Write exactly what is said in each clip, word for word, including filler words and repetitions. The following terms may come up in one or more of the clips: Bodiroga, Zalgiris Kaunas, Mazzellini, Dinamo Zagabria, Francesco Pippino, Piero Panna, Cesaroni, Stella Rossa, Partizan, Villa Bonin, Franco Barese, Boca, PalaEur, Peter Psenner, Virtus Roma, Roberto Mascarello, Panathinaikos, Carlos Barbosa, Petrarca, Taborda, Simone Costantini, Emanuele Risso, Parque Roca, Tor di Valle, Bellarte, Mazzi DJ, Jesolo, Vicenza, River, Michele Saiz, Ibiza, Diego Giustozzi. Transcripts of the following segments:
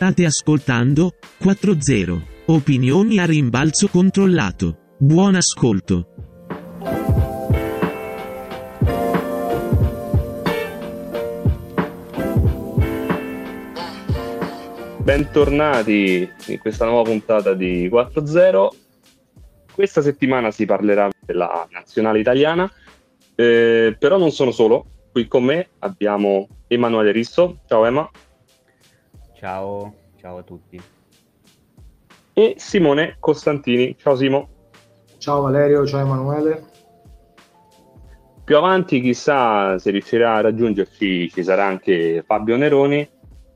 State ascoltando quattro zero, opinioni a rimbalzo controllato. Buon ascolto. Bentornati in questa nuova puntata di quattro zero. Questa settimana si parlerà della nazionale italiana, eh, però non sono solo. Qui con me abbiamo Emanuele Risso. Ciao Emma. Ciao, ciao a tutti. E Simone Costantini. Ciao Simo. Ciao Valerio, ciao Emanuele. Più avanti chissà se riuscirà a raggiungerci, ci sarà anche Fabio Neroni.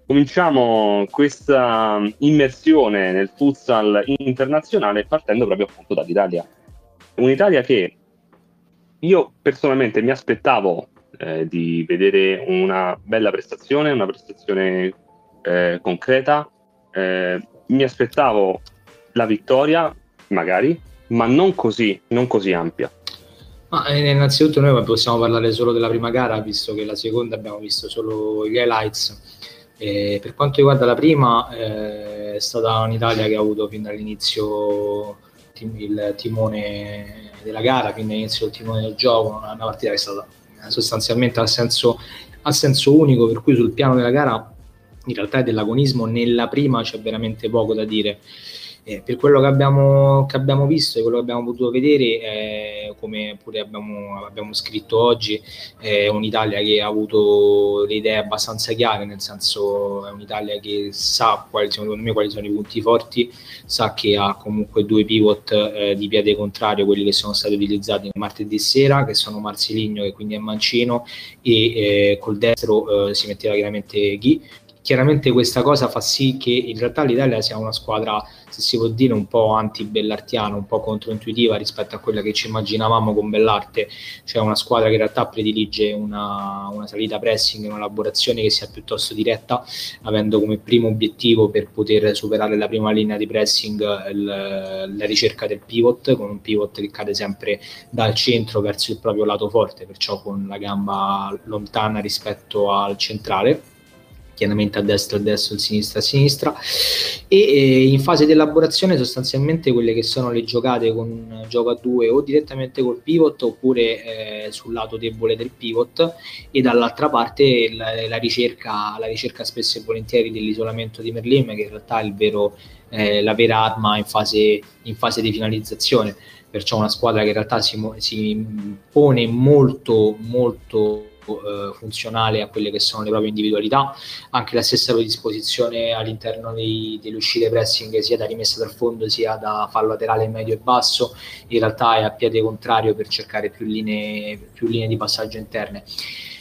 Cominciamo questa immersione nel futsal internazionale partendo proprio appunto dall'Italia. Un'Italia che io personalmente mi aspettavo eh, di vedere una bella prestazione, una prestazione Eh, concreta, eh, mi aspettavo la vittoria magari, ma non così, non così ampia. Ma eh, innanzitutto noi possiamo parlare solo della prima gara, visto che la seconda abbiamo visto solo gli highlights. Eh, per quanto riguarda la prima, eh, è stata un'Italia che ha avuto fin dall'inizio tim- il timone della gara, fin dall'inizio il timone del gioco, una, una partita che è stata sostanzialmente a senso, a senso unico, per cui sul piano della gara in realtà dell'agonismo nella prima c'è veramente poco da dire. Eh, per quello che abbiamo, che abbiamo visto e quello che abbiamo potuto vedere, eh, come pure abbiamo, abbiamo scritto oggi, è eh, un'Italia che ha avuto le idee abbastanza chiare, nel senso è un'Italia che sa quali, secondo me, quali sono i punti forti, sa che ha comunque due pivot eh, di piede contrario, quelli che sono stati utilizzati martedì sera, che sono Marsiligno, che quindi è Mancino, e eh, col destro eh, si metteva chiaramente Ghi. Chiaramente questa cosa fa sì che in realtà l'Italia sia una squadra, se si può dire, un po' anti-bellartiana, un po' controintuitiva rispetto a quella che ci immaginavamo con Bellarte, cioè una squadra che in realtà predilige una, una salita pressing, una elaborazione che sia piuttosto diretta, avendo come primo obiettivo, per poter superare la prima linea di pressing, il, la ricerca del pivot, con un pivot che cade sempre dal centro verso il proprio lato forte, perciò con la gamba lontana rispetto al centrale, chiaramente a destra a destra, a sinistra a sinistra, e eh, in fase di elaborazione sostanzialmente quelle che sono le giocate con un gioco a due, o direttamente col pivot oppure eh, sul lato debole del pivot, e dall'altra parte la, la ricerca la ricerca spesso e volentieri dell'isolamento di Merlin, che in realtà è il vero, eh, la vera arma in fase, in fase di finalizzazione. Perciò una squadra che in realtà si, si pone molto molto funzionale a quelle che sono le proprie individualità, anche la stessa predisposizione all'interno dei, delle uscite pressing, sia da rimessa dal fondo sia da fallo laterale medio e basso, in realtà è a piede contrario per cercare più linee, più linee di passaggio interne.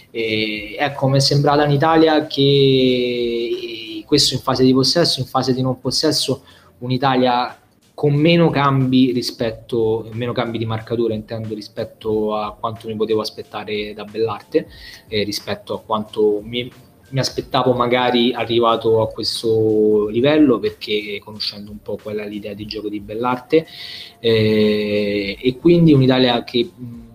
E, ecco, mi è sembrata un'Italia che, questo in fase di possesso, in fase di non possesso, un'Italia con meno cambi rispetto, meno cambi di marcatura intendo, rispetto a quanto mi potevo aspettare da Bellarte, eh, rispetto a quanto mi, mi aspettavo magari arrivato a questo livello, perché conoscendo un po' quella l'idea di gioco di Bellarte, eh, e quindi un'Italia che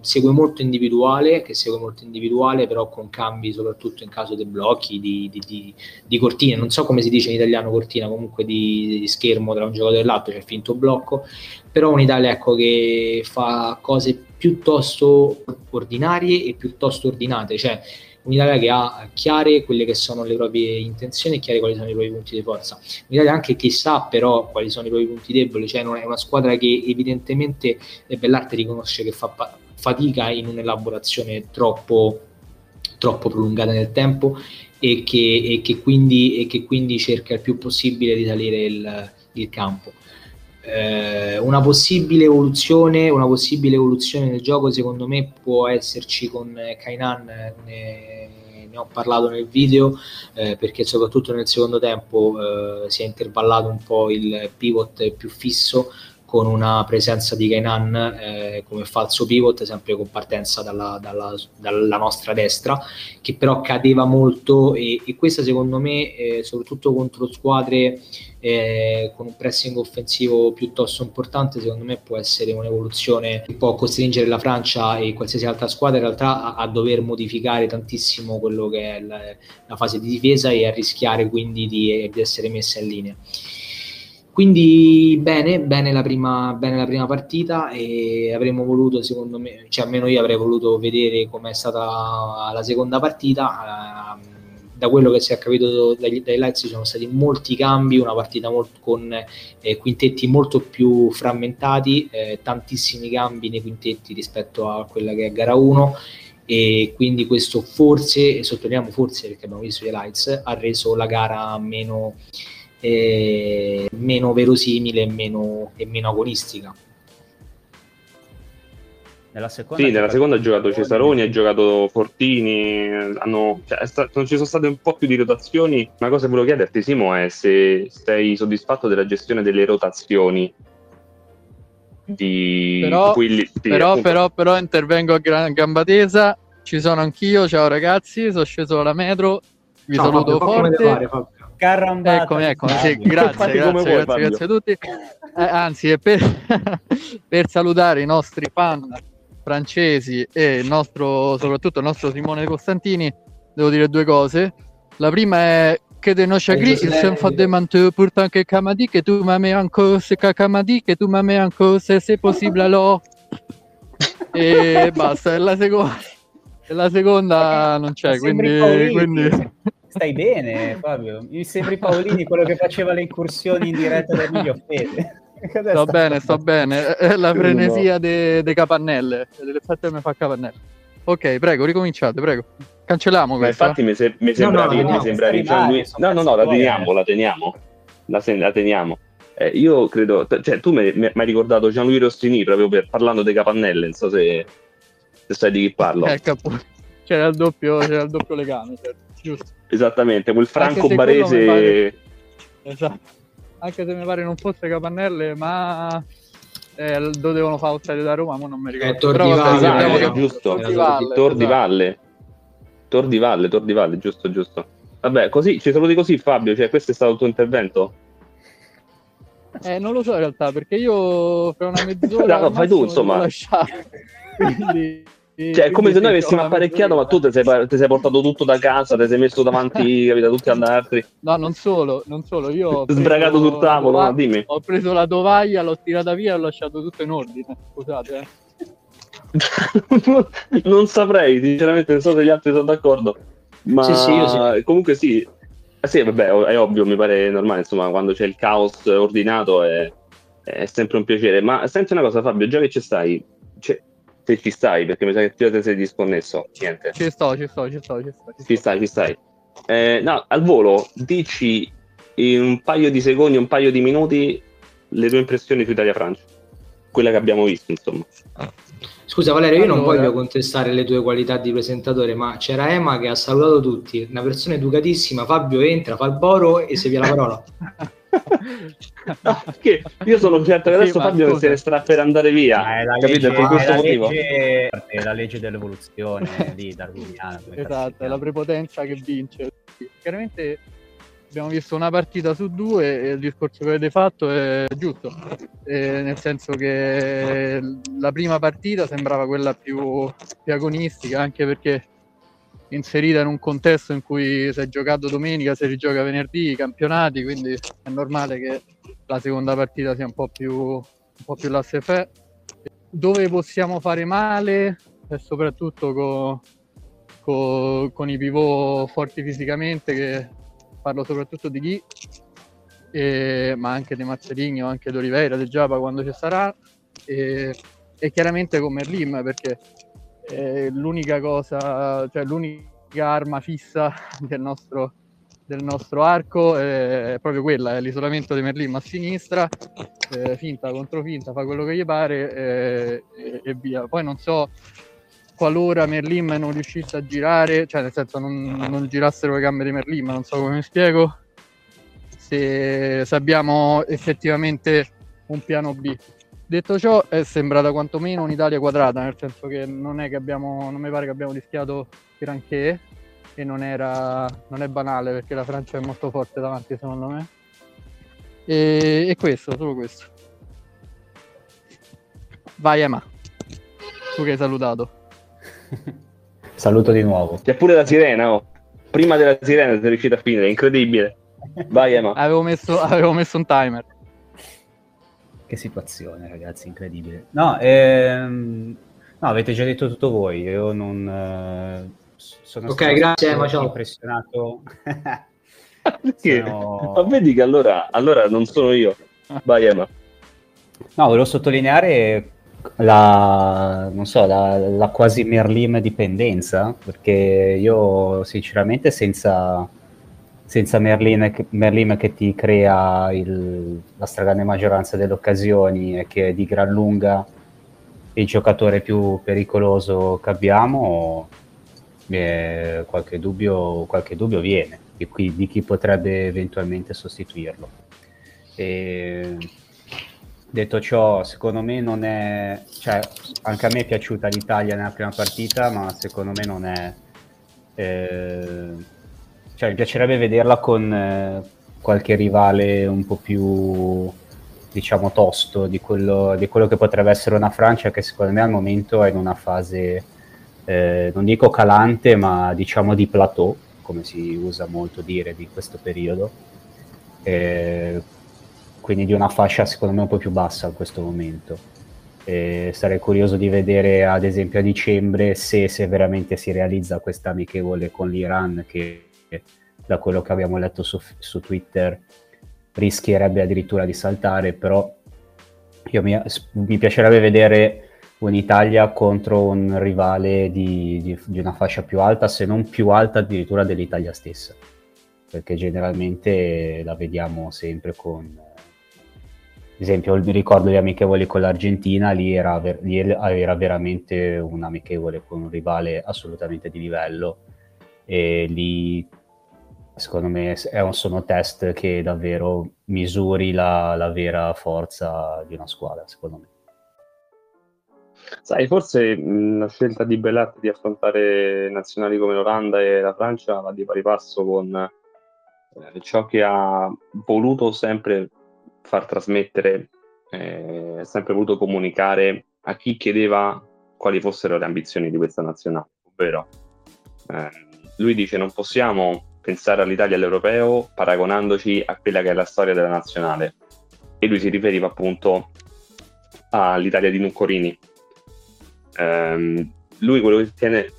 segue molto individuale, che segue molto individuale, però con cambi soprattutto in caso dei blocchi, di, di, di, di cortina, non so come si dice in italiano cortina, comunque di, di schermo tra un giocatore e l'altro, c'è cioè il finto blocco, però un'Italia, ecco, che fa cose piuttosto ordinarie e piuttosto ordinate, cioè un'Italia che ha chiare quelle che sono le proprie intenzioni e chiare quali sono i propri punti di forza, un'Italia anche che sa però quali sono i propri punti deboli, cioè non è una squadra che evidentemente Bellarte riconosce che fa pa- fatica in un'elaborazione troppo, troppo prolungata nel tempo, e che, e, che quindi, e che quindi cerca il più possibile di salire il, il campo. Eh, una possibile evoluzione, una possibile evoluzione del gioco secondo me può esserci con Kainan, ne, ne ho parlato nel video, eh, perché soprattutto nel secondo tempo eh, si è intervallato un po' il pivot più fisso, con una presenza di Kainan eh, come falso pivot, sempre con partenza dalla, dalla, dalla nostra destra, che però cadeva molto, e, e questa secondo me eh, soprattutto contro squadre eh, con un pressing offensivo piuttosto importante, secondo me può essere un'evoluzione che può costringere la Francia e qualsiasi altra squadra in realtà a, a dover modificare tantissimo quello che è la, la fase di difesa, e a rischiare quindi di, di essere messa in linea. Quindi bene, bene la prima, bene la prima partita, e avremmo voluto, secondo me, cioè almeno io avrei voluto vedere com'è stata la seconda partita. Da quello che si è capito dai highlights ci sono stati molti cambi, una partita molto, con eh, quintetti molto più frammentati, eh, tantissimi cambi nei quintetti rispetto a quella che è gara uno, e quindi questo forse, e sottolineiamo forse perché abbiamo visto gli highlights, ha reso la gara meno... E meno verosimile e meno, e meno agonistica. Nella seconda, sì, nella seconda ha giocato Cesaroni, ha giocato Fortini, hanno, cioè, sta, ci sono state un po' più di rotazioni. Una cosa che volevo chiederti, Simo, è se sei soddisfatto della gestione delle rotazioni di però, quelli, di, però, appunto... però, però intervengo a gran, gamba tesa, ci sono anch'io, ciao ragazzi, sono sceso alla metro, vi ciao, saluto Fabio, forte fare, Fabio. Carrambata. Eccomi, eccomi, sì, grazie, grazie, vuoi, grazie, grazie a tutti. Eh, anzi, è per, per salutare i nostri fan francesi e il nostro, soprattutto il nostro Simone Costantini, devo dire due cose. La prima è che de nos chagris, il s'en fa de manteux pourtant que Kamadi, che tu m'aimais encore, se Kamadi, che tu m'aimais encore, se c'est possible alors. E basta, è la seconda, è la seconda non c'è, quindi... quindi... Stai bene, Fabio? Mi sembri Paolini, quello che faceva le incursioni in diretta da Emilio Fede. Sto bene, sto bene. È la frenesia delle de capannelle. Delle fatte mi fa capannelle. Ok, prego, ricominciate, prego. Cancelliamo questa. Ma infatti mi, se- mi sembra... No, no, no, mi sembra rimane, no, no, no, la teniamo, la teniamo. La, sen- la teniamo. Eh, io credo... Cioè, tu mi hai ricordato Gianluigi Rossini, proprio per, parlando delle capannelle. Non so se, se sai di chi parlo. Ecco, c'era il doppio, c'era il doppio legame, certo. Giusto. Esattamente, quel Franco Barese pare... esatto, anche se mi pare non fosse capannelle, ma eh, lo devono fare outside da Roma, ma non mi ricordo. Eh, Tor di Valle, eh, giusto, Tor di Valle, Tor di Valle, Tor di Valle, giusto, giusto. Vabbè, così ci saluti così, Fabio, cioè questo è stato il tuo intervento? Eh, non lo so in realtà, perché io fra una mezz'ora no, fai tu, insomma. Lasciare, quindi cioè è come se noi avessimo apparecchiato, ma tu ti sei, sei portato tutto da casa, ti sei messo davanti capito, tutti ad altri. No, non solo, non solo, io ho sbragato sul tavolo, ma dimmi. Ho preso la tovaglia, l'ho tirata via e l'ho lasciato tutto in ordine, scusate eh. non, non saprei, sinceramente non so se gli altri sono d'accordo, ma sì, sì, io sì. Comunque sì, eh, sì vabbè, è ovvio, mi pare normale, insomma, quando c'è il caos ordinato è, è sempre un piacere. Ma senti una cosa, Fabio, già che ci stai, c'è... se ci stai, perché mi sa che ti sei disconnesso. Niente. Ci sto, ci sto, ci sto, ci sto. Ci stai, ci stai. Eh, no, al volo, dici in un paio di secondi, un paio di minuti, le tue impressioni su Italia-Francia. Quella che abbiamo visto, insomma. Scusa Valerio, io non allora... voglio contestare le tue qualità di presentatore, ma c'era Ema che ha salutato tutti, una persona educatissima, Fabio entra, fa il boro e se via la parola. No, perché io sono certo che adesso sì, Fabio scusa. Se ne starà per andare via, ma è la capito? Legge, per questo è la motivo legge, è la legge dell'evoluzione di darwiniana, esatto, è la prepotenza che vince. Chiaramente abbiamo visto una partita su due e il discorso che avete fatto è giusto, e nel senso che la prima partita sembrava quella più, più agonistica, anche perché inserita in un contesto in cui si è giocato domenica, si rigioca venerdì i campionati, quindi è normale che la seconda partita sia un po' più un po' più laissez-faire. Dove possiamo fare male è soprattutto co, co, con i pivot forti fisicamente, che parlo soprattutto di chi e, ma anche di Mazzellini, anche di Oliveira, di Giaba quando ci sarà, e, e chiaramente con Merlin, perché l'unica cosa, cioè l'unica arma fissa del nostro, del nostro arco è proprio quella, è l'isolamento di Merlin a sinistra, eh, finta contro finta, fa quello che gli pare eh, e, e via. Poi non so qualora Merlin non riuscisse a girare, cioè nel senso non, non girassero le gambe di Merlin, ma non so come mi spiego, se, se abbiamo effettivamente un piano B. Detto ciò, è sembrata quantomeno un'Italia quadrata, nel senso che non è che abbiamo, non mi pare che abbiamo rischiato granché, e non era, non è banale, perché la Francia è molto forte davanti, secondo me. E, e questo, solo questo. Vai Emma, tu che hai salutato. Saluto di nuovo. C'è pure la sirena, oh. Prima della sirena sei riuscito a finire, incredibile. Vai Emma. Avevo messo, avevo messo un timer. Che situazione, ragazzi, incredibile. No, ehm, no, avete già detto tutto voi. Io non eh, sono okay, grazie, Emma, ciao. Impressionato. Perché? Sono... Ma vedi che allora, allora non sono io. Vai Emma. No, volevo sottolineare la, non so, la, la quasi Merlin dipendenza, perché io sinceramente senza... senza Merlin che, Merlin che ti crea il, la stragrande maggioranza delle occasioni e che è di gran lunga il giocatore più pericoloso che abbiamo, eh, qualche, dubbio, qualche dubbio viene di, qui, di chi potrebbe eventualmente sostituirlo. E, detto ciò, secondo me non è, cioè, anche a me è piaciuta l'Italia nella prima partita, ma secondo me non è... Eh, cioè, mi piacerebbe vederla con eh, qualche rivale un po' più, diciamo, tosto di quello, di quello che potrebbe essere una Francia che secondo me al momento è in una fase, eh, non dico calante, ma diciamo di plateau, come si usa molto dire di questo periodo, eh, quindi di una fascia secondo me un po' più bassa in questo momento. Eh, sarei curioso di vedere ad esempio a dicembre se, se veramente si realizza questa amichevole con l'Iran che... da quello che abbiamo letto su, su Twitter rischierebbe addirittura di saltare, però io mi, mi piacerebbe vedere un'Italia contro un rivale di, di, di una fascia più alta, se non più alta addirittura dell'Italia stessa, perché generalmente la vediamo sempre con, ad esempio mi ricordo gli amichevoli con l'Argentina, lì era, lì era veramente un amichevole con un rivale assolutamente di livello, e lì secondo me è un, sono test che davvero misuri la, la vera forza di una squadra, secondo me. Sai, forse la scelta di Bellarte di affrontare nazionali come l'Olanda e la Francia va di pari passo con eh, ciò che ha voluto sempre far trasmettere, ha eh, sempre voluto comunicare a chi chiedeva quali fossero le ambizioni di questa nazionale, ovvero eh, lui dice: non possiamo pensare all'Italia all'europeo paragonandoci a quella che è la storia della nazionale, e lui si riferiva appunto all'Italia di Nuccorini. Ehm, lui quello che tiene,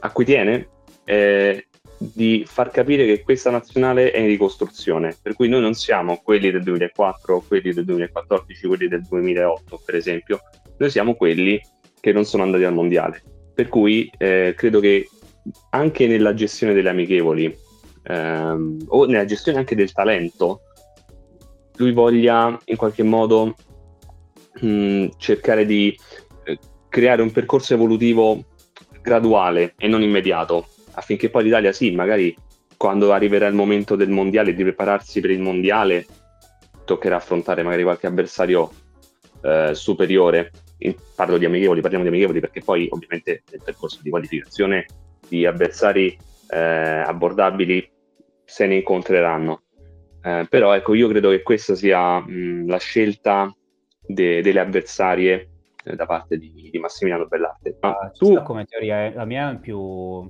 a cui tiene è di far capire che questa nazionale è in ricostruzione, per cui noi non siamo quelli del duemilaquattro, quelli del duemilaquattordici, quelli del duemilaotto per esempio, noi siamo quelli che non sono andati al mondiale, per cui eh, credo che anche nella gestione delle amichevoli ehm, o nella gestione anche del talento lui voglia in qualche modo mh, cercare di eh, creare un percorso evolutivo graduale e non immediato, affinché poi l'Italia sì, magari quando arriverà il momento del mondiale, di prepararsi per il mondiale, toccherà affrontare magari qualche avversario eh, superiore. Parlo di amichevoli, parliamo di amichevoli perché poi ovviamente nel percorso di qualificazione di avversari eh, abbordabili se ne incontreranno, eh, però ecco, io credo che questa sia mh, la scelta de- delle avversarie eh, da parte di, di Massimiliano Bellate. Ma ah, tu come teoria, eh, la mia è più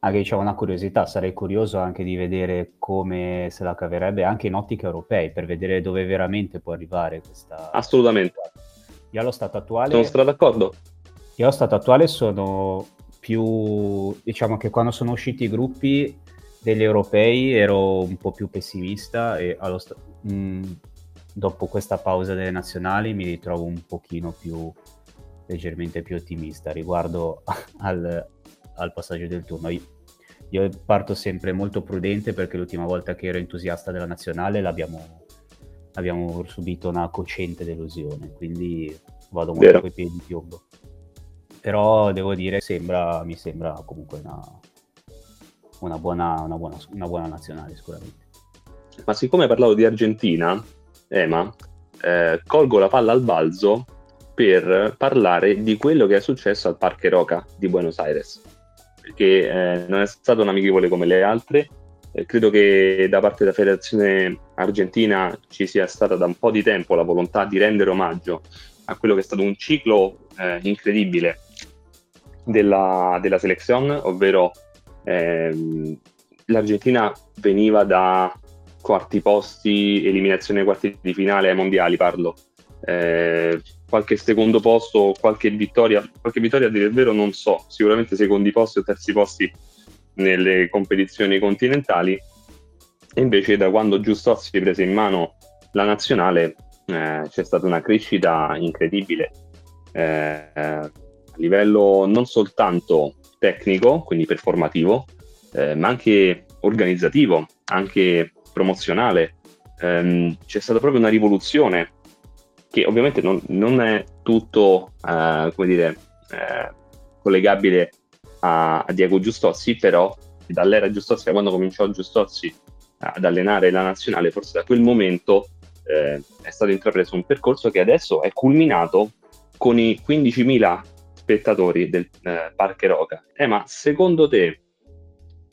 anche, diciamo, una curiosità, sarei curioso anche di vedere come se la caverebbe anche in ottica europei, per vedere dove veramente può arrivare questa. Assolutamente. Io allo stato attuale sono stato d'accordo. Io allo stato attuale sono più, diciamo che quando sono usciti i gruppi degli europei ero un po' più pessimista, e allo sta- mh, dopo questa pausa delle nazionali mi ritrovo un pochino più, leggermente più ottimista riguardo al, al passaggio del turno. Io, io parto sempre molto prudente, perché l'ultima volta che ero entusiasta della nazionale l'abbiamo, abbiamo subito una cocente delusione, quindi vado molto Vero. Coi piedi di piombo. Però devo dire, sembra, mi sembra comunque una, una, buona, una, buona, una buona nazionale sicuramente. Ma siccome parlavo di Argentina, Emma, eh, colgo la palla al balzo per parlare di quello che è successo al Parque Roca di Buenos Aires, perché eh, non è stata una amichevole come le altre. Eh, credo che da parte della federazione argentina ci sia stata da un po' di tempo la volontà di rendere omaggio a quello che è stato un ciclo eh, incredibile della, della selezione, ovvero ehm, l'Argentina veniva da quarti posti, eliminazione ai quarti di finale ai mondiali, parlo eh, qualche secondo posto, qualche vittoria, qualche vittoria a dire il vero non so, sicuramente secondi posti o terzi posti nelle competizioni continentali. E invece da quando Giustozzi prese in mano la nazionale eh, c'è stata una crescita incredibile eh, a livello non soltanto tecnico, quindi performativo, eh, ma anche organizzativo, anche promozionale. Ehm, c'è stata proprio una rivoluzione che ovviamente non, non è tutto eh, come dire eh, collegabile a Diego Giustozzi, però dall'era Giustozzi, da quando cominciò Giustozzi ad allenare la nazionale, forse da quel momento eh, è stato intrapreso un percorso che adesso è culminato con i quindicimila spettatori del eh, Parque Roca. Eh, ma secondo te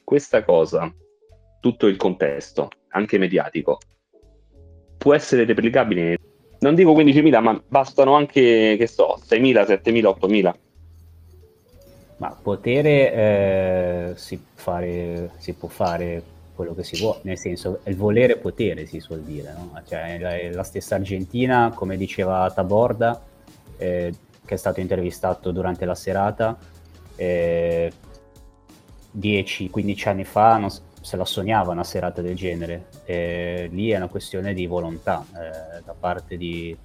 questa cosa, tutto il contesto, anche mediatico, può essere replicabile? Non dico quindicimila, ma bastano anche, che so, seimila, settemila, ottomila. Ma potere eh, si, fare, si può fare quello che si vuole, nel senso, il volere potere si suol dire, no? Cioè, la, la stessa Argentina, come diceva Taborda, eh, che è stato intervistato durante la serata, eh, dieci quindici anni fa non, se la sognava una serata del genere. Eh, lì è una questione di volontà, eh, da parte di,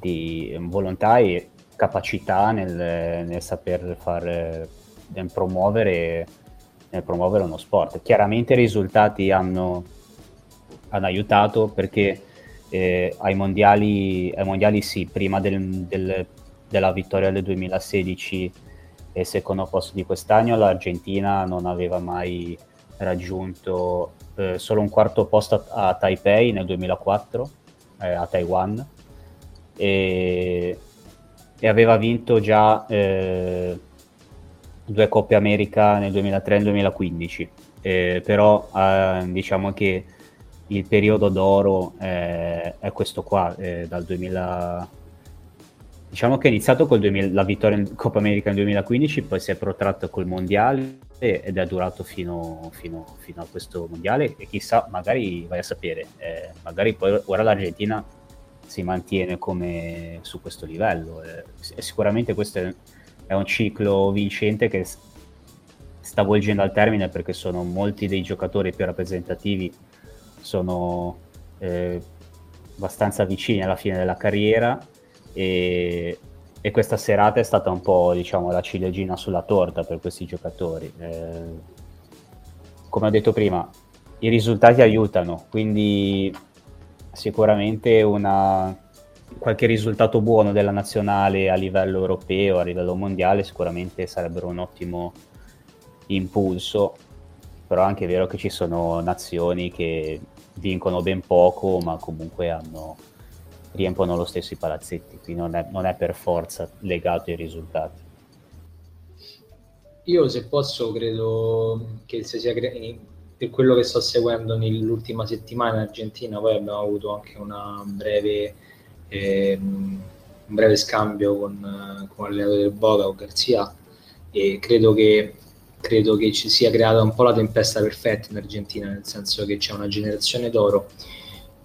di volontà e capacità nel, nel saper far, nel promuovere, nel promuovere uno sport. Chiaramente i risultati hanno, hanno aiutato, perché eh, ai mondiali, ai mondiali sì, prima del, del, della vittoria del duemilasedici e secondo posto di quest'anno, l'Argentina non aveva mai raggiunto eh, solo un quarto posto a, a Taipei nel duemilaquattro, eh, a Taiwan, e e aveva vinto già eh, due Coppe America nel duemilatré e nel duemilaquindici, eh, però eh, diciamo che il periodo d'oro eh, è questo qua, eh, dal duemila, diciamo che è iniziato con la vittoria in Coppa America nel duemilaquindici, poi si è protratto col mondiale ed è durato fino, fino, fino a questo mondiale, e chissà, magari vai a sapere, eh, magari poi ora l'Argentina si mantiene come su questo livello. Eh, sicuramente questo è un ciclo vincente che sta volgendo al termine, perché sono molti dei giocatori più rappresentativi, sono eh, abbastanza vicini alla fine della carriera, e, e questa serata è stata un po', diciamo, la ciliegina sulla torta per questi giocatori. Eh, come ho detto prima, i risultati aiutano, quindi sicuramente una, qualche risultato buono della nazionale a livello europeo, a livello mondiale, sicuramente sarebbero un ottimo impulso. Però anche è vero che ci sono nazioni che vincono ben poco, ma comunque hanno, riempiono lo stesso i palazzetti, quindi non è, non è per forza legato ai risultati. Io, se posso, credo che se sia cre- per quello che sto seguendo nell'ultima settimana in Argentina, poi abbiamo avuto anche una breve, eh, un breve scambio con, con l'allenatore del Boca, con Garcia, e credo che, credo che ci sia creata un po' la tempesta perfetta in Argentina, nel senso che c'è una generazione d'oro,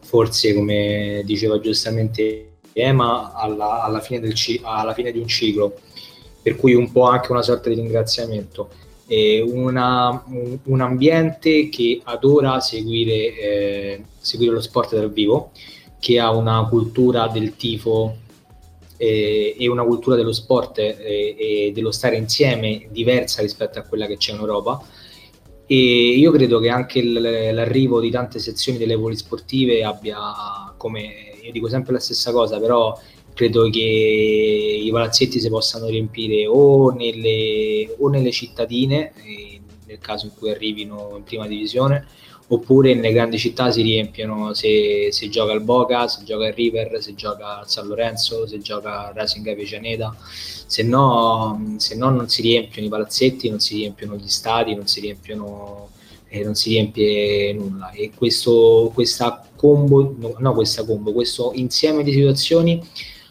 forse, come diceva giustamente Ema, alla, alla, fine del, alla fine di un ciclo, per cui un po' anche una sorta di ringraziamento. Una, un ambiente che adora seguire, eh, seguire lo sport dal vivo, che ha una cultura del tifo eh, e una cultura dello sport eh, e dello stare insieme diversa rispetto a quella che c'è in Europa. E io credo che anche l- l'arrivo di tante sezioni delle polisportive abbia, come io dico sempre la stessa cosa, però credo che i palazzetti si possano riempire o nelle, o nelle cittadine, eh, nel caso in cui arrivino in prima divisione, oppure nelle grandi città si riempiono se, se gioca il Boca, se gioca il River, se gioca il San Lorenzo, se gioca il Racing Avellaneda. Se no, se no non si riempiono i palazzetti, non si riempiono gli stadi, non si riempiono, eh, non si riempie nulla. E questo, questa combo, no, no questa combo, questo insieme di situazioni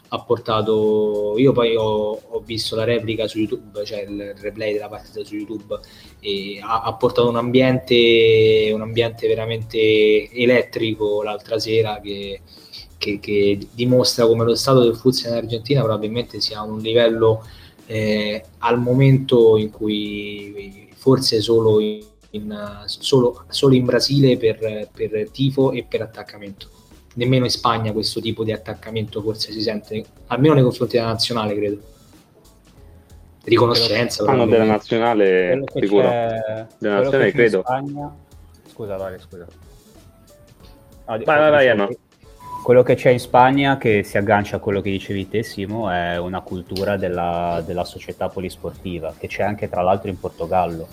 ha portato. Io poi ho, ho visto la replica su YouTube, cioè il replay della partita su YouTube, e ha, ha portato un ambiente, un ambiente veramente elettrico l'altra sera che, che, che dimostra come lo stato del futsal in Argentina probabilmente sia a un livello eh, al momento in cui forse solo in, in, solo, solo in Brasile per, per tifo e per attaccamento. Nemmeno in Spagna questo tipo di attaccamento forse si sente, almeno nei confronti della nazionale, credo. Riconoscenza. Quello della nazionale, sicuro. Della nazionale, credo. Spagna... Scusa, vale, scusa. Ah, vai, vai, vai, Anna. Quello che c'è in Spagna, che si aggancia a quello che dicevi te, Simo, è una cultura della, della società polisportiva, che c'è anche tra l'altro in Portogallo.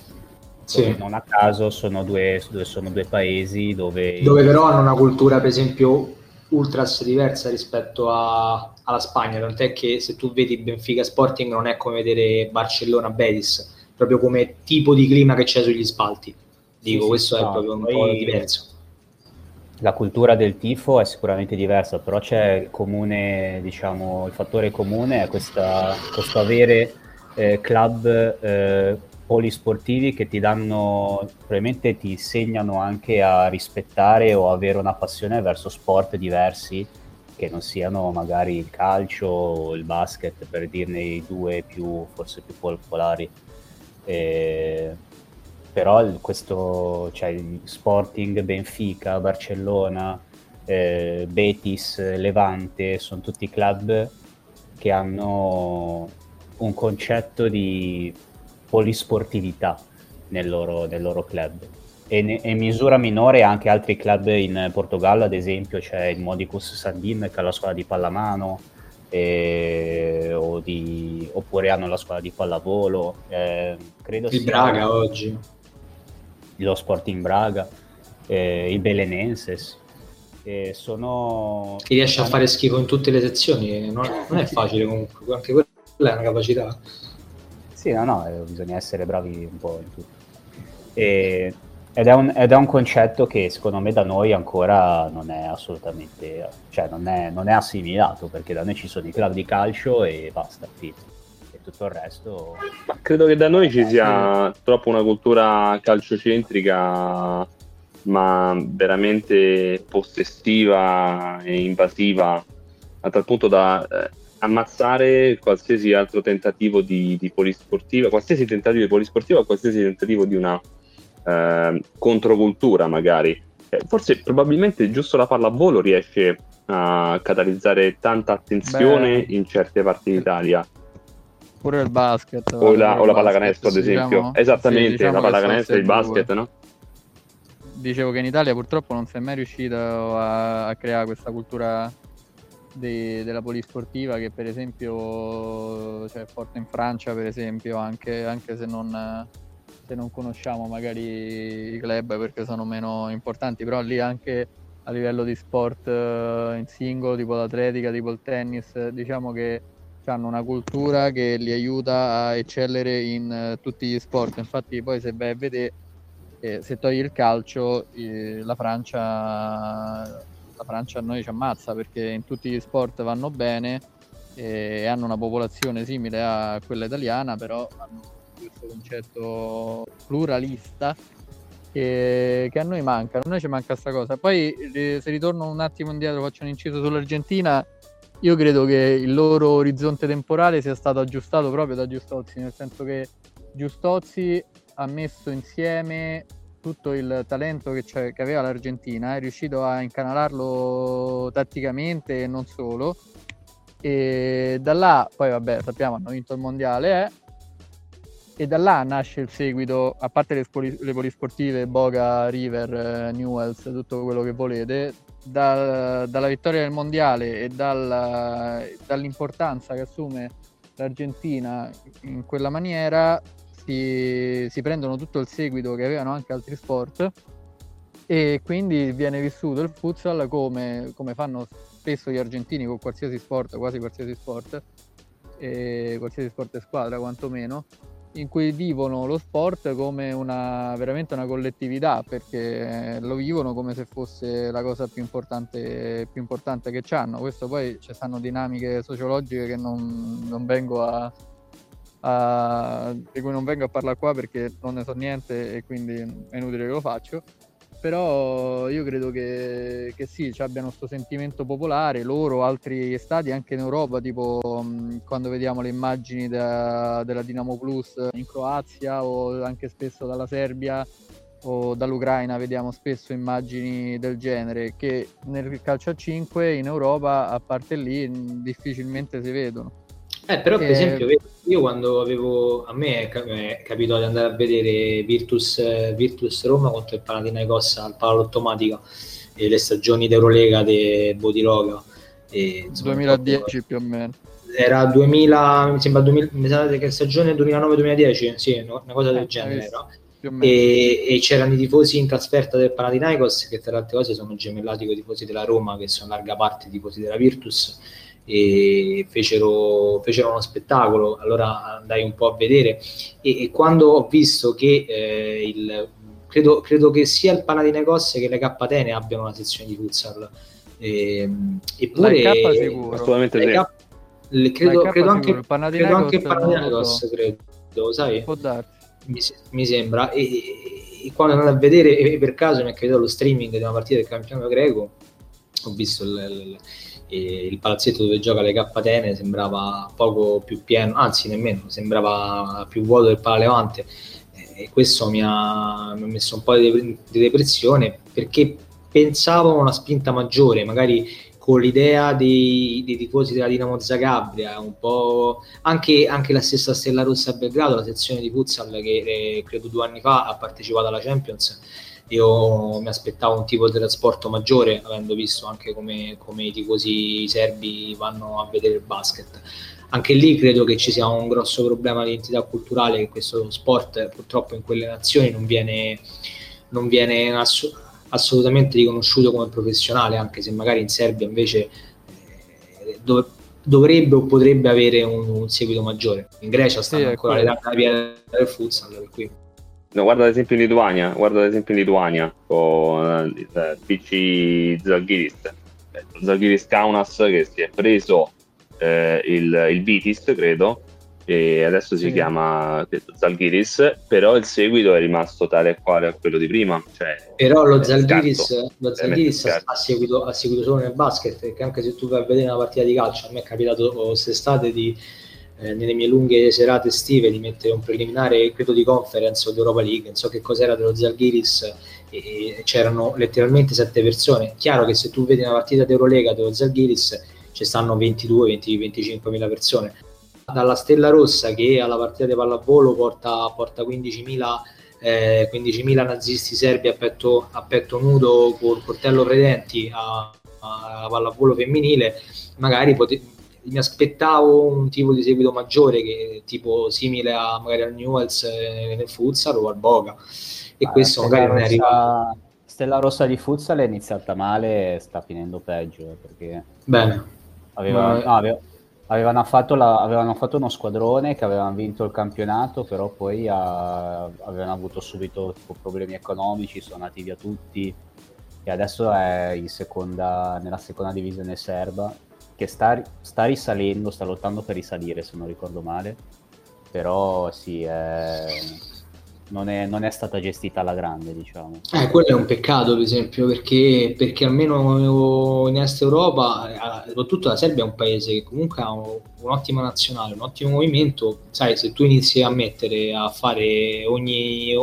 Sì. Non a caso sono due, sono due paesi dove... dove però hanno una cultura, per esempio, ultras diversa rispetto a, alla Spagna, tant'è che se tu vedi Benfica Sporting non è come vedere Barcellona Betis, proprio come tipo di clima che c'è sugli spalti. Dico, sì, questo sì, è no, proprio un po' diverso. La cultura del tifo è sicuramente diversa, però c'è il comune, diciamo, il fattore comune è questa, questo avere eh, club... Eh, polisportivi che ti danno, probabilmente ti insegnano anche a rispettare o avere una passione verso sport diversi che non siano magari il calcio o il basket, per dirne i due più, forse più popolari. Eh, però il, questo, cioè Sporting, Benfica, Barcellona, eh, Betis, Levante, sono tutti club che hanno un concetto di polisportività nel loro, nel loro club e ne, in misura minore anche altri club in Portogallo. Ad esempio c'è il Modicus Sandim che ha la squadra di pallamano e, o di, oppure hanno la squadra di pallavolo, eh, credo il sia Braga oggi lo Sporting Braga, eh, i Belenenses, eh, sono che riesce a fare schifo in tutte le sezioni, non, non è facile comunque, anche quella è una capacità. Sì, no, no, bisogna essere bravi un po' in tutto. E, ed, è un, ed è un concetto che secondo me da noi ancora non è assolutamente, cioè non è, non è assimilato, perché da noi ci sono i club di calcio e basta, fine. E tutto il resto... Ma credo che da noi ci sia troppo una cultura calciocentrica, ma veramente possessiva e invasiva, a tal punto da... Eh, ammazzare qualsiasi altro tentativo di, di polisportiva, qualsiasi tentativo di polisportiva, qualsiasi tentativo di una eh, controcultura magari. Eh, forse probabilmente giusto la pallavolo riesce a catalizzare tanta attenzione. Beh, in certe parti d'Italia. Pure il basket. O la, o la pallacanestro, ad esempio. Diciamo, esattamente, sì, diciamo la pallacanestro e il basket, due. No? Dicevo che in Italia purtroppo non si è mai riuscito a, a creare questa cultura... De, della polisportiva, che per esempio cioè, porta in Francia, per esempio, anche, anche se, non, se non conosciamo magari i club perché sono meno importanti, però lì anche a livello di sport eh, in singolo, tipo l'atletica, tipo il tennis, diciamo che hanno una cultura che li aiuta a eccellere in eh, tutti gli sport. Infatti poi se vai a vedere, eh, se togli il calcio, eh, la Francia... La Francia a noi ci ammazza, perché in tutti gli sport vanno bene e hanno una popolazione simile a quella italiana, però hanno questo concetto pluralista che, che a noi manca, a noi ci manca questa cosa. Poi se ritorno un attimo indietro, faccio un inciso sull'Argentina, io credo che il loro orizzonte temporale sia stato aggiustato proprio da Giustozzi, nel senso che Giustozzi ha messo insieme tutto il talento che, c'è, che aveva l'Argentina, è riuscito a incanalarlo tatticamente e non solo, e da là poi vabbè sappiamo hanno vinto il mondiale, eh, e da là nasce il seguito, a parte le, spoli, le polisportive Boca, River, Newell's, tutto quello che volete, da, dalla vittoria del mondiale e dalla, dall'importanza che assume l'Argentina in quella maniera, Si, si prendono tutto il seguito che avevano anche altri sport, e quindi viene vissuto il futsal come, come fanno spesso gli argentini con qualsiasi sport, quasi qualsiasi sport, e qualsiasi sport e squadra quantomeno, in cui vivono lo sport come una veramente una collettività, perché lo vivono come se fosse la cosa più importante, più importante che c'hanno. Questo poi ci stanno dinamiche sociologiche che non, non vengo a, a di cui non vengo a parlare qua perché non ne so niente e quindi è inutile che lo faccio. Però io credo che, che sì, ci abbiano questo sentimento popolare, loro, altri stati anche in Europa, tipo mh, quando vediamo le immagini da, della Dinamo Plus in Croazia o anche spesso dalla Serbia o dall'Ucraina, vediamo spesso immagini del genere che nel calcio a cinque in Europa, a parte lì, mh, difficilmente si vedono. Eh, però per eh, esempio io quando avevo, a me è capitato di andare a vedere Virtus, Virtus Roma contro il Panathinaikos al Palo Automatico, e le stagioni d'Eurolega di Bodiroga e, insomma, duemiladieci più o meno era duemila, mi sembra duemila, mi sa che stagione duemilanove duemiladieci, sì, una cosa del eh, genere, no? E, e c'erano i tifosi in trasferta del Panathinaikos che tra le altre cose sono gemellati con i tifosi della Roma, che sono in larga parte i tifosi della Virtus, e fecero, fecero uno spettacolo. Allora andai un po' a vedere e, e quando ho visto che eh, il, credo, credo che sia il Panathinaikos che le K T N abbiano una sezione di futsal, e, eppure la K sicuro, assolutamente le K, le, credo, credo anche, credo anche il Panathinaikos, credo, sai, mi, mi sembra, e, e quando andavo a vedere, e per caso mi è capitato lo streaming di una partita del campionato greco, ho visto il, il E il palazzetto dove gioca le K T N sembrava poco più pieno, anzi nemmeno, sembrava più vuoto del PalaLevante, e questo mi ha, mi ha messo un po' di depressione, perché pensavo a una spinta maggiore, magari con l'idea dei, dei tifosi della Dinamo Zagabria, un po' anche, anche la stessa Stella Rossa a Belgrado, la sezione di futsal che eh, credo due anni fa ha partecipato alla Champions. Io mi aspettavo un tipo di trasporto maggiore, avendo visto anche come, come i tifosi serbi vanno a vedere il basket. Anche lì credo che ci sia un grosso problema di identità culturale, che questo sport purtroppo in quelle nazioni non viene, non viene ass- assolutamente riconosciuto come professionale, anche se magari in Serbia invece eh, dov- dovrebbe o potrebbe avere un, un seguito maggiore. In Grecia stanno sì, ancora le tante via del futsal, per cui... No, guarda ad esempio in Lituania, guarda ad esempio in Lituania con il P C Zalgiris, Zalgiris Kaunas, che si è preso eh, il, il Vitis, credo, e adesso si sì. chiama Zalgiris, però il seguito è rimasto tale e quale a quello di prima. Cioè, però lo Zalgiris, lo Zalgiris ha, seguito, ha seguito solo nel basket, perché anche se tu vai a vedere una partita di calcio, a me è capitato quest'estate di... nelle mie lunghe serate estive di mettere un preliminare, credo di conference o di Europa League, non so che cos'era, dello Zalgiris, e, e c'erano letteralmente sette persone. Chiaro che se tu vedi una partita di Eurolega dello Zalgiris ci stanno ventidue venti venticinque mila persone, dalla Stella Rossa che alla partita di pallavolo porta, porta quindicimila nazisti serbi a petto, a petto nudo col coltello fra i denti alla pallavolo femminile, magari potete... mi aspettavo un tipo di seguito maggiore, che tipo simile a magari al Newell's eh, nel futsal o al Boca, e ah, questo magari non è arrivato. Stella Rossa di futsal è iniziata male e sta finendo peggio, perché bene avevano, Ma... no, avevano, avevano, fatto la, avevano fatto uno squadrone che avevano vinto il campionato, però poi a, avevano avuto subito tipo problemi economici, sono andati via tutti e adesso è in seconda, nella seconda divisione serba, che sta, sta risalendo, sta lottando per risalire se non ricordo male, però sì, è... Non, è, non è stata gestita alla grande, diciamo. Eh, quello è un peccato, per esempio, perché, perché almeno in Est Europa, soprattutto la Serbia è un paese che comunque ha un, un'ottima nazionale, un ottimo movimento. Sai, se tu inizi a mettere, a fare ogni,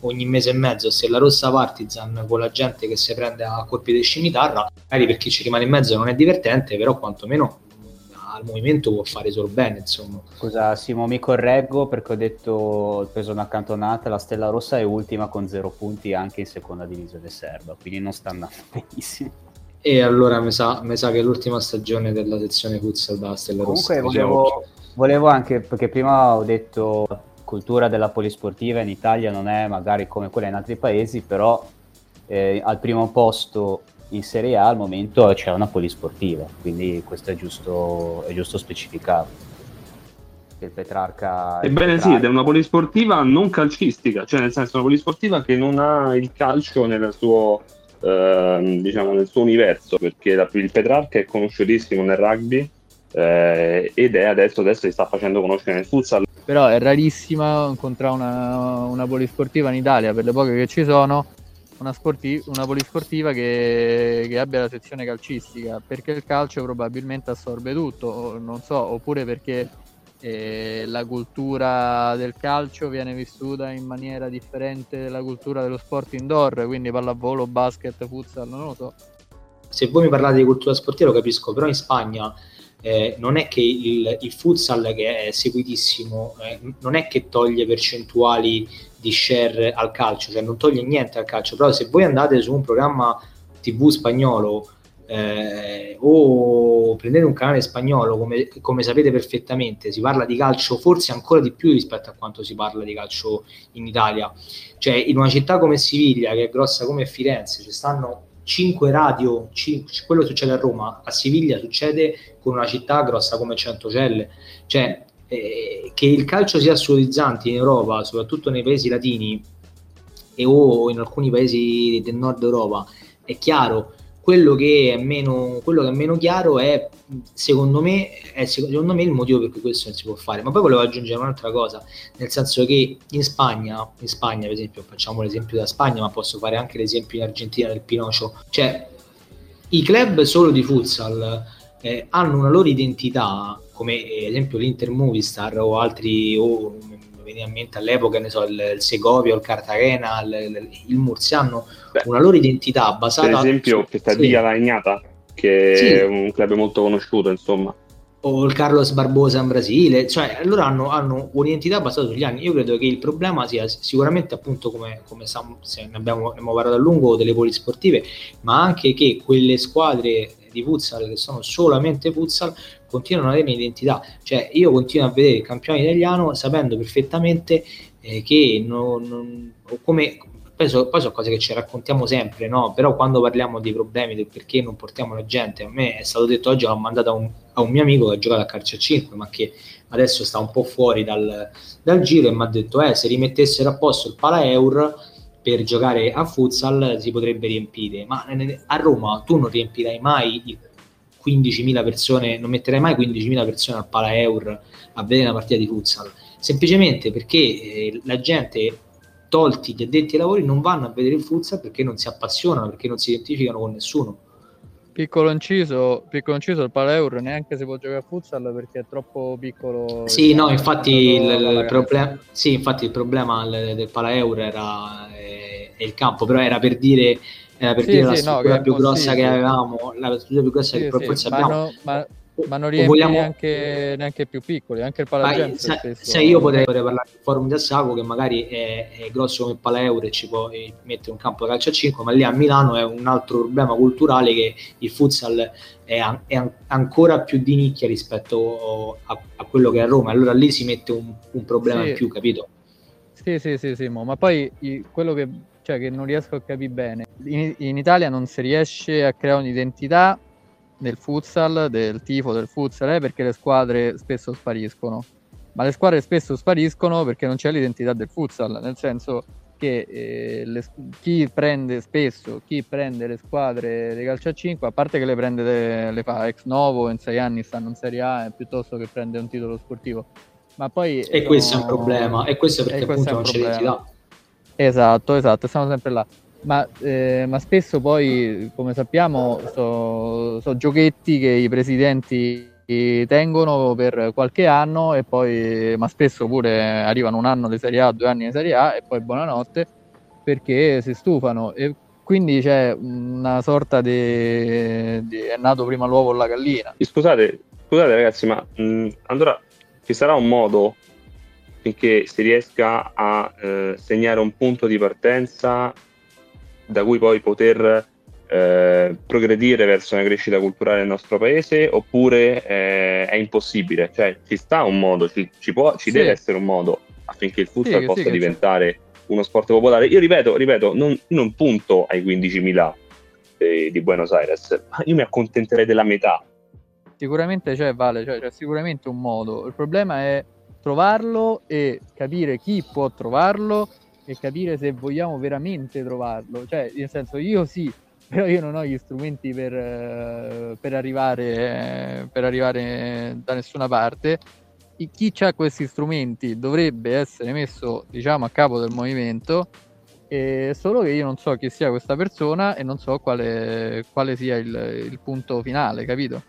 ogni mese e mezzo Stella Rossa Partizan con la gente che si prende a colpi di scimitarra, magari per chi ci rimane in mezzo non è divertente, però quantomeno... al movimento può fare solo bene, insomma. Scusa Simo, mi correggo perché ho detto, ho preso una cantonata, la Stella Rossa è ultima con zero punti anche in seconda divisione serba, quindi non sta andando benissimo. E allora mi sa, mi sa che è l'ultima stagione della sezione futsal da Stella Rossa. Comunque volevo, volevo anche, perché prima ho detto cultura della polisportiva in Italia non è magari come quella in altri paesi, però eh, al primo posto in Serie A al momento c'è una Polisportiva, quindi questo è giusto, è giusto specificarlo. Il Petrarca, il Ebbene Petrarca. Sì, è una polisportiva non calcistica, cioè nel senso una polisportiva che non ha il calcio nel suo, eh, diciamo nel suo universo, perché la, il Petrarca è conosciutissimo nel rugby, eh, ed è adesso, adesso si sta facendo conoscere nel futsal. Però è rarissima incontrare una, una polisportiva in Italia, per le poche che ci sono, una, sporti- una polisportiva che, che abbia la sezione calcistica, perché il calcio probabilmente assorbe tutto, non so, oppure perché... E la cultura del calcio viene vissuta in maniera differente dalla cultura dello sport indoor, quindi pallavolo, basket, futsal, non lo so. Se voi mi parlate di cultura sportiva lo capisco, però in Spagna eh, non è che il, il futsal, che è seguitissimo, eh, non è che toglie percentuali di share al calcio, cioè non toglie niente al calcio, però se voi andate su un programma tivù spagnolo Eh, o prendete un canale spagnolo, come, come sapete perfettamente si parla di calcio forse ancora di più rispetto a quanto si parla di calcio in Italia, cioè in una città come Siviglia, che è grossa come Firenze, ci stanno cinque radio, cinque, quello che succede a Roma a Siviglia succede con una città grossa come Centocelle, cioè eh, che il calcio sia assoluzzante in Europa, soprattutto nei paesi latini e o in alcuni paesi del nord Europa è chiaro. Quello che è meno, quello che è meno chiaro è, secondo me, è secondo me il motivo per cui questo non si può fare. Ma poi volevo aggiungere un'altra cosa, nel senso che in Spagna, in Spagna per esempio, facciamo l'esempio della Spagna, ma posso fare anche l'esempio in Argentina del Pinocho, cioè i club solo di futsal eh, hanno una loro identità, come ad esempio l'Inter Movistar o altri, o mi viene in mente all'epoca, ne so, il, il Segovia, il Cartagena, il, il Murcia hanno una loro identità basata... Per esempio, che sta lì alla Ignata, che sì. è un club molto conosciuto, insomma. O il Carlos Barbosa in Brasile, cioè loro hanno, hanno un'identità basata sugli anni. Io credo che il problema sia sicuramente, appunto, come, come se ne abbiamo, abbiamo parlato a lungo, delle polisportive, ma anche che quelle squadre di futsal che sono solamente futsal continuano ad avere un'identità. Cioè io continuo a vedere il campione italiano sapendo perfettamente eh, che non, non come... Poi sono, poi sono cose che ci raccontiamo sempre, no? Però quando parliamo dei problemi, del perché non portiamo la gente, a me è stato detto oggi, l'ho mandato a un, a un mio amico che ha giocato a calcio a cinque, ma che adesso sta un po' fuori dal, dal giro, e mi ha detto eh, se rimettessero a posto il PalaEur per giocare a futsal si potrebbe riempire, ma a Roma tu non riempirai mai quindicimila persone, non metterai mai quindicimila persone al PalaEur a vedere una partita di futsal, semplicemente perché eh, la gente... tolti gli addetti ai lavori non vanno a vedere il futsal perché non si appassionano, perché non si identificano con nessuno. Piccolo inciso, piccolo inciso il PalaEur neanche si può giocare a futsal perché è troppo piccolo. Sì, no, infatti il problema, sì, infatti il problema del PalaEur era eh, il campo, però era per dire, era per sì, dire sì, la struttura no, più grossa che avevamo, la struttura più grossa sì, che forse sì, abbiamo. Ma no, ma... ma non riempie vogliamo... neanche, neanche più piccoli, anche il PalaGenza stesso. Se io potrei, potrei parlare del forum di Assago, che magari è, è grosso come il PalaEur e ci può e mettere un campo da calcio a cinque, ma lì a Milano è un altro problema culturale, che il futsal è, an- è an- ancora più di nicchia rispetto a, a quello che è a Roma, allora lì si mette un, un problema sì. in più, capito? Sì, sì, sì, sì, mo. Ma poi quello che, cioè, che non riesco a capire bene, in, in Italia non si riesce a creare un'identità del futsal, del tifo del futsal, eh, perché le squadre spesso spariscono, ma le squadre spesso spariscono perché non c'è l'identità del futsal, nel senso che eh, le, chi prende spesso, chi prende le squadre di calcio a cinque, a parte che le prende de, le fa ex novo, in sei anni stanno in Serie A, eh, piuttosto che prende un titolo sportivo, ma poi e sono... questo è un problema, e questo è perché questo appunto è non problema. C'è l'identità. Esatto, esatto, siamo sempre là. Ma, eh, ma spesso poi, come sappiamo, sono so giochetti che i presidenti tengono per qualche anno e poi, ma spesso pure arrivano un anno di Serie A, due anni di Serie A e poi buonanotte, perché si stufano, e quindi c'è una sorta di è nato prima l'uovo o la gallina. Scusate, scusate ragazzi, ma mh, allora ci sarà un modo finché si riesca a eh, segnare un punto di partenza da cui poi poter eh, progredire verso una crescita culturale nel nostro paese, oppure eh, è impossibile? Cioè ci sta un modo, ci, ci, può, ci sì. deve essere un modo affinché il futsal sì, possa sì, diventare c'è. uno sport popolare. Io ripeto, ripeto non, non punto ai quindicimila eh, di Buenos Aires, ma io mi accontenterei della metà. Sicuramente c'è, Vale, cioè, c'è sicuramente un modo. Il problema è trovarlo e capire chi può trovarlo e capire se vogliamo veramente trovarlo. Cioè, nel senso, io sì, però io non ho gli strumenti per, per, arrivare, per arrivare da nessuna parte. E chi ha questi strumenti dovrebbe essere messo, diciamo, a capo del movimento, e solo che io non so chi sia questa persona e non so quale, quale sia il, il punto finale, capito?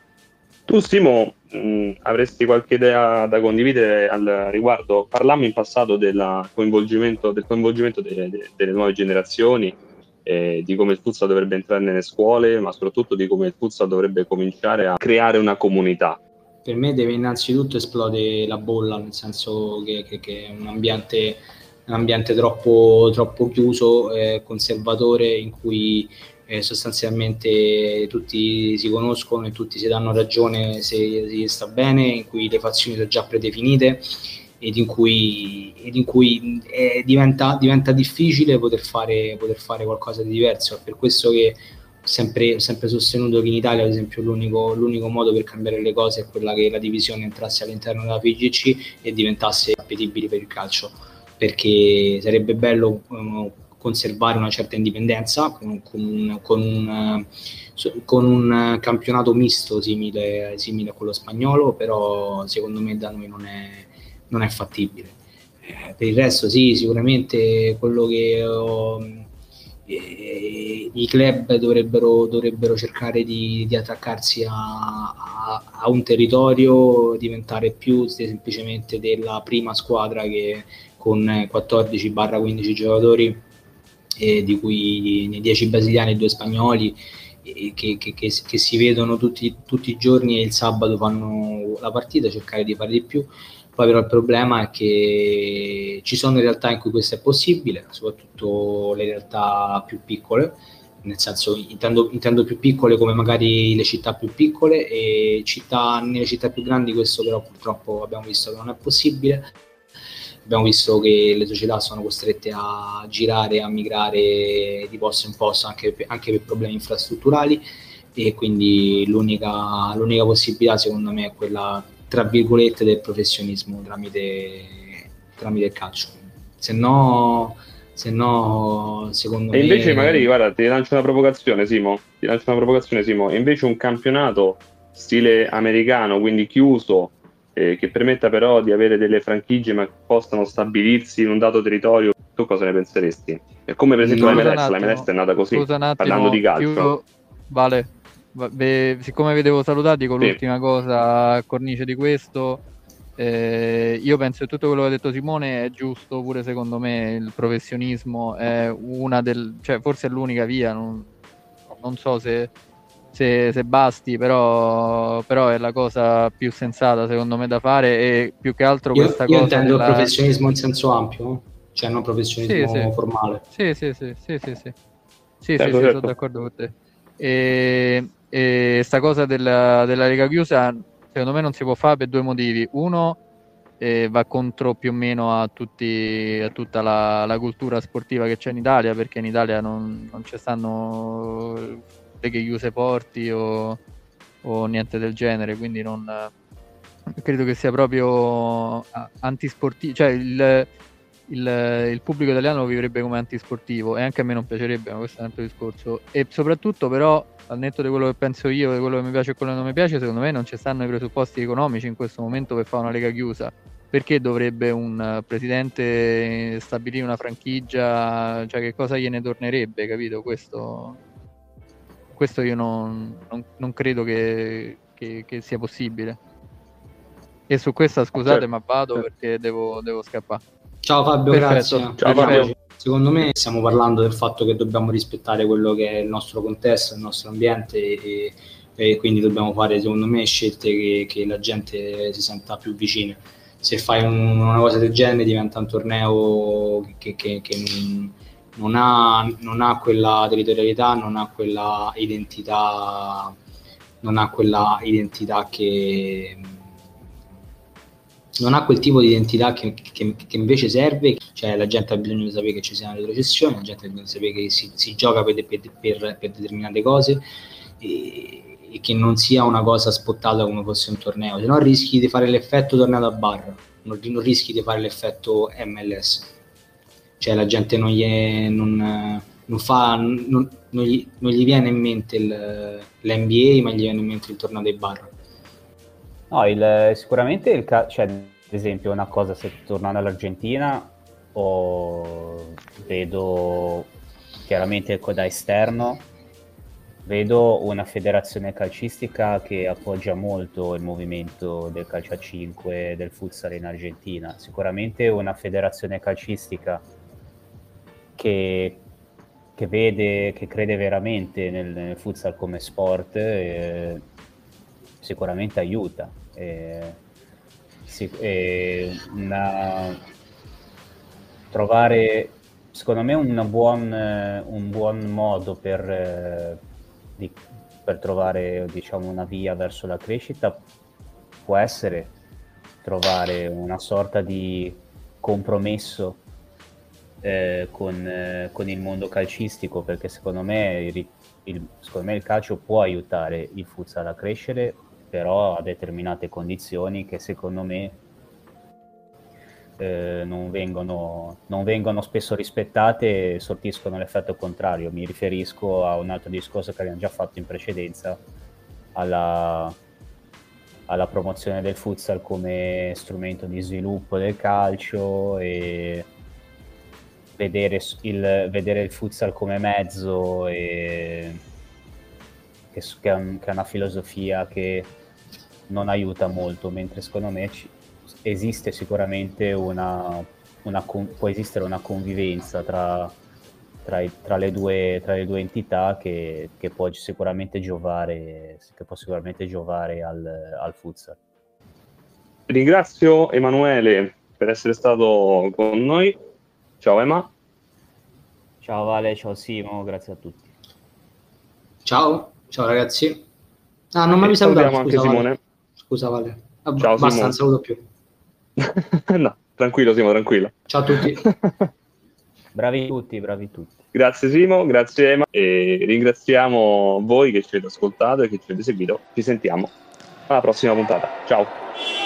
Tu, Simo, mh, avresti qualche idea da condividere al riguardo? Parlammo in passato della coinvolgimento, del coinvolgimento de, de, delle nuove generazioni, eh, di come il futsal dovrebbe entrare nelle scuole, ma soprattutto di come il futsal dovrebbe cominciare a creare una comunità. Per me deve innanzitutto esplodere la bolla, nel senso che, che, che è un ambiente, un ambiente troppo, troppo chiuso, eh, conservatore, in cui... Eh, sostanzialmente tutti si conoscono e tutti si danno ragione se si sta bene, in cui le fazioni sono già predefinite ed in cui, ed in cui eh, diventa, diventa difficile poter fare, poter fare qualcosa di diverso. È per questo che ho sempre, sempre sostenuto che in Italia, ad esempio, l'unico, l'unico modo per cambiare le cose è quella che la divisione entrasse all'interno della P G C e diventasse appetibile per il calcio, perché sarebbe bello um, conservare una certa indipendenza con, con, con, un, con un campionato misto simile, simile a quello spagnolo, però secondo me da noi non è, non è fattibile. Eh, per il resto sì, sicuramente quello che oh, eh, i club dovrebbero, dovrebbero cercare di, di attaccarsi a, a, a un territorio, diventare più semplicemente della prima squadra che con quattordici quindici giocatori, Eh, di cui dieci brasiliani e due spagnoli, eh, che, che, che, che si vedono tutti, tutti i giorni e il sabato fanno la partita, cercare di fare di più. Poi però il problema è che ci sono realtà in cui questo è possibile, soprattutto le realtà più piccole, nel senso intendo, intendo più piccole come magari le città più piccole, e città, nelle città più grandi questo però purtroppo abbiamo visto che non è possibile. Abbiamo visto che le società sono costrette a girare, a migrare di posto in posto anche per, anche per problemi infrastrutturali, e quindi l'unica, l'unica possibilità secondo me è quella, tra virgolette, del professionismo tramite, tramite il calcio. Se no, se no secondo me... E invece me... magari, guarda, ti lancio una provocazione, Simo, ti lancio una provocazione, Simo, e invece un campionato stile americano, quindi chiuso, che permetta però di avere delle franchigie ma che possano stabilirsi in un dato territorio, tu cosa ne penseresti? È come per esempio la M L S, la M L S è nata così, attimo, parlando di calcio. Chiudo. Vale, Beh, siccome vi devo salutare dico sì. L'ultima cosa a cornice di questo, eh, io penso che tutto quello che ha detto Simone è giusto, pure secondo me il professionismo è una del, cioè forse è l'unica via, non, non so se... Se, se basti, però, però è la cosa più sensata secondo me da fare, e più che altro io, questa io cosa. Io intendo della... il professionismo in senso ampio, cioè non professionismo sì, sì. formale. Sì, sì, sì, sì, sì, sì, sì, certo, sì, certo. Sono d'accordo con te. E, e sta cosa della, della Lega chiusa, secondo me non si può fare per due motivi. Uno, eh, va contro più o meno a tutti, a tutta la, la cultura sportiva che c'è in Italia, perché in Italia non, non ci stanno che chiuse porti o, o niente del genere, quindi non credo che sia proprio antisportivo, cioè il, il, il pubblico italiano lo vivrebbe come antisportivo, e anche a me non piacerebbe, ma questo è un altro discorso. E soprattutto però, al netto di quello che penso io, di quello che mi piace e quello che non mi piace, secondo me non ci stanno i presupposti economici in questo momento per fare una lega chiusa. Perché dovrebbe un presidente stabilire una franchigia, cioè che cosa gliene tornerebbe, capito? Questo Questo io non, non, non credo che, che, che sia possibile. E su questa scusate, certo, ma vado certo. perché devo, devo scappare. Ciao Fabio, perfetto. Grazie. Ciao Fabio. Secondo me stiamo parlando del fatto che dobbiamo rispettare quello che è il nostro contesto, il nostro ambiente, e, e quindi dobbiamo fare, secondo me, scelte che, che la gente si senta più vicina. Se fai un, una cosa del genere diventa un torneo che... che, che non, Non ha, non ha quella territorialità, non ha quella identità, non ha quella identità che, non ha quel tipo di identità che, che, che invece serve, cioè la gente ha bisogno di sapere che ci siano le retrocessioni, la gente ha bisogno di sapere che si, si gioca per, per, per, per determinate cose e, e che non sia una cosa spottata come fosse un torneo, se no rischi di fare l'effetto torneo da bar, non, non rischi di fare l'effetto M L S, cioè la gente non gli, è, non, non, fa, non, non, gli non gli viene in mente il, l'N B A, ma gli viene in mente il torneo dei bar. No, il, sicuramente, il ca- cioè, ad esempio, una cosa, se tornando all'Argentina, oh, vedo chiaramente da esterno, vedo una federazione calcistica che appoggia molto il movimento del calcio a cinque, del futsal in Argentina, sicuramente una federazione calcistica che... che vede, che crede veramente nel, nel futsal come sport, eh, sicuramente aiuta. Eh, si, eh, una, trovare, secondo me, una buon, un buon modo per, eh, di, per trovare, diciamo, una via verso la crescita può essere trovare una sorta di compromesso Eh, con, eh, con il mondo calcistico, perché secondo me il, il, secondo me il calcio può aiutare il futsal a crescere, però a determinate condizioni che secondo me eh, non, vengono, non vengono spesso rispettate e sortiscono l'effetto contrario. Mi riferisco a un altro discorso che abbiamo già fatto in precedenza, alla, alla promozione del futsal come strumento di sviluppo del calcio e Vedere il, vedere il futsal come mezzo, e che, che è una filosofia che non aiuta molto, mentre secondo me ci, esiste sicuramente una, una può esistere una convivenza tra, tra, i, tra, le, due, tra le due entità che, che può sicuramente giovare, che può sicuramente giovare al, al futsal. Ringrazio Emanuele per essere stato con noi. Ciao Emma. Ciao Vale, ciao Simo, grazie a tutti. Ciao, ciao ragazzi. Ah, non mi avevi salutato, scusa, anche Vale. Simone. Scusa Vale. Ah, ciao, basta, Simone. Non saluto più. No, tranquillo Simo, tranquillo. Ciao a tutti. Bravi tutti, bravi tutti. Grazie Simo, grazie Emma, e ringraziamo voi che ci avete ascoltato e che ci avete seguito. Ci sentiamo alla prossima puntata. Ciao.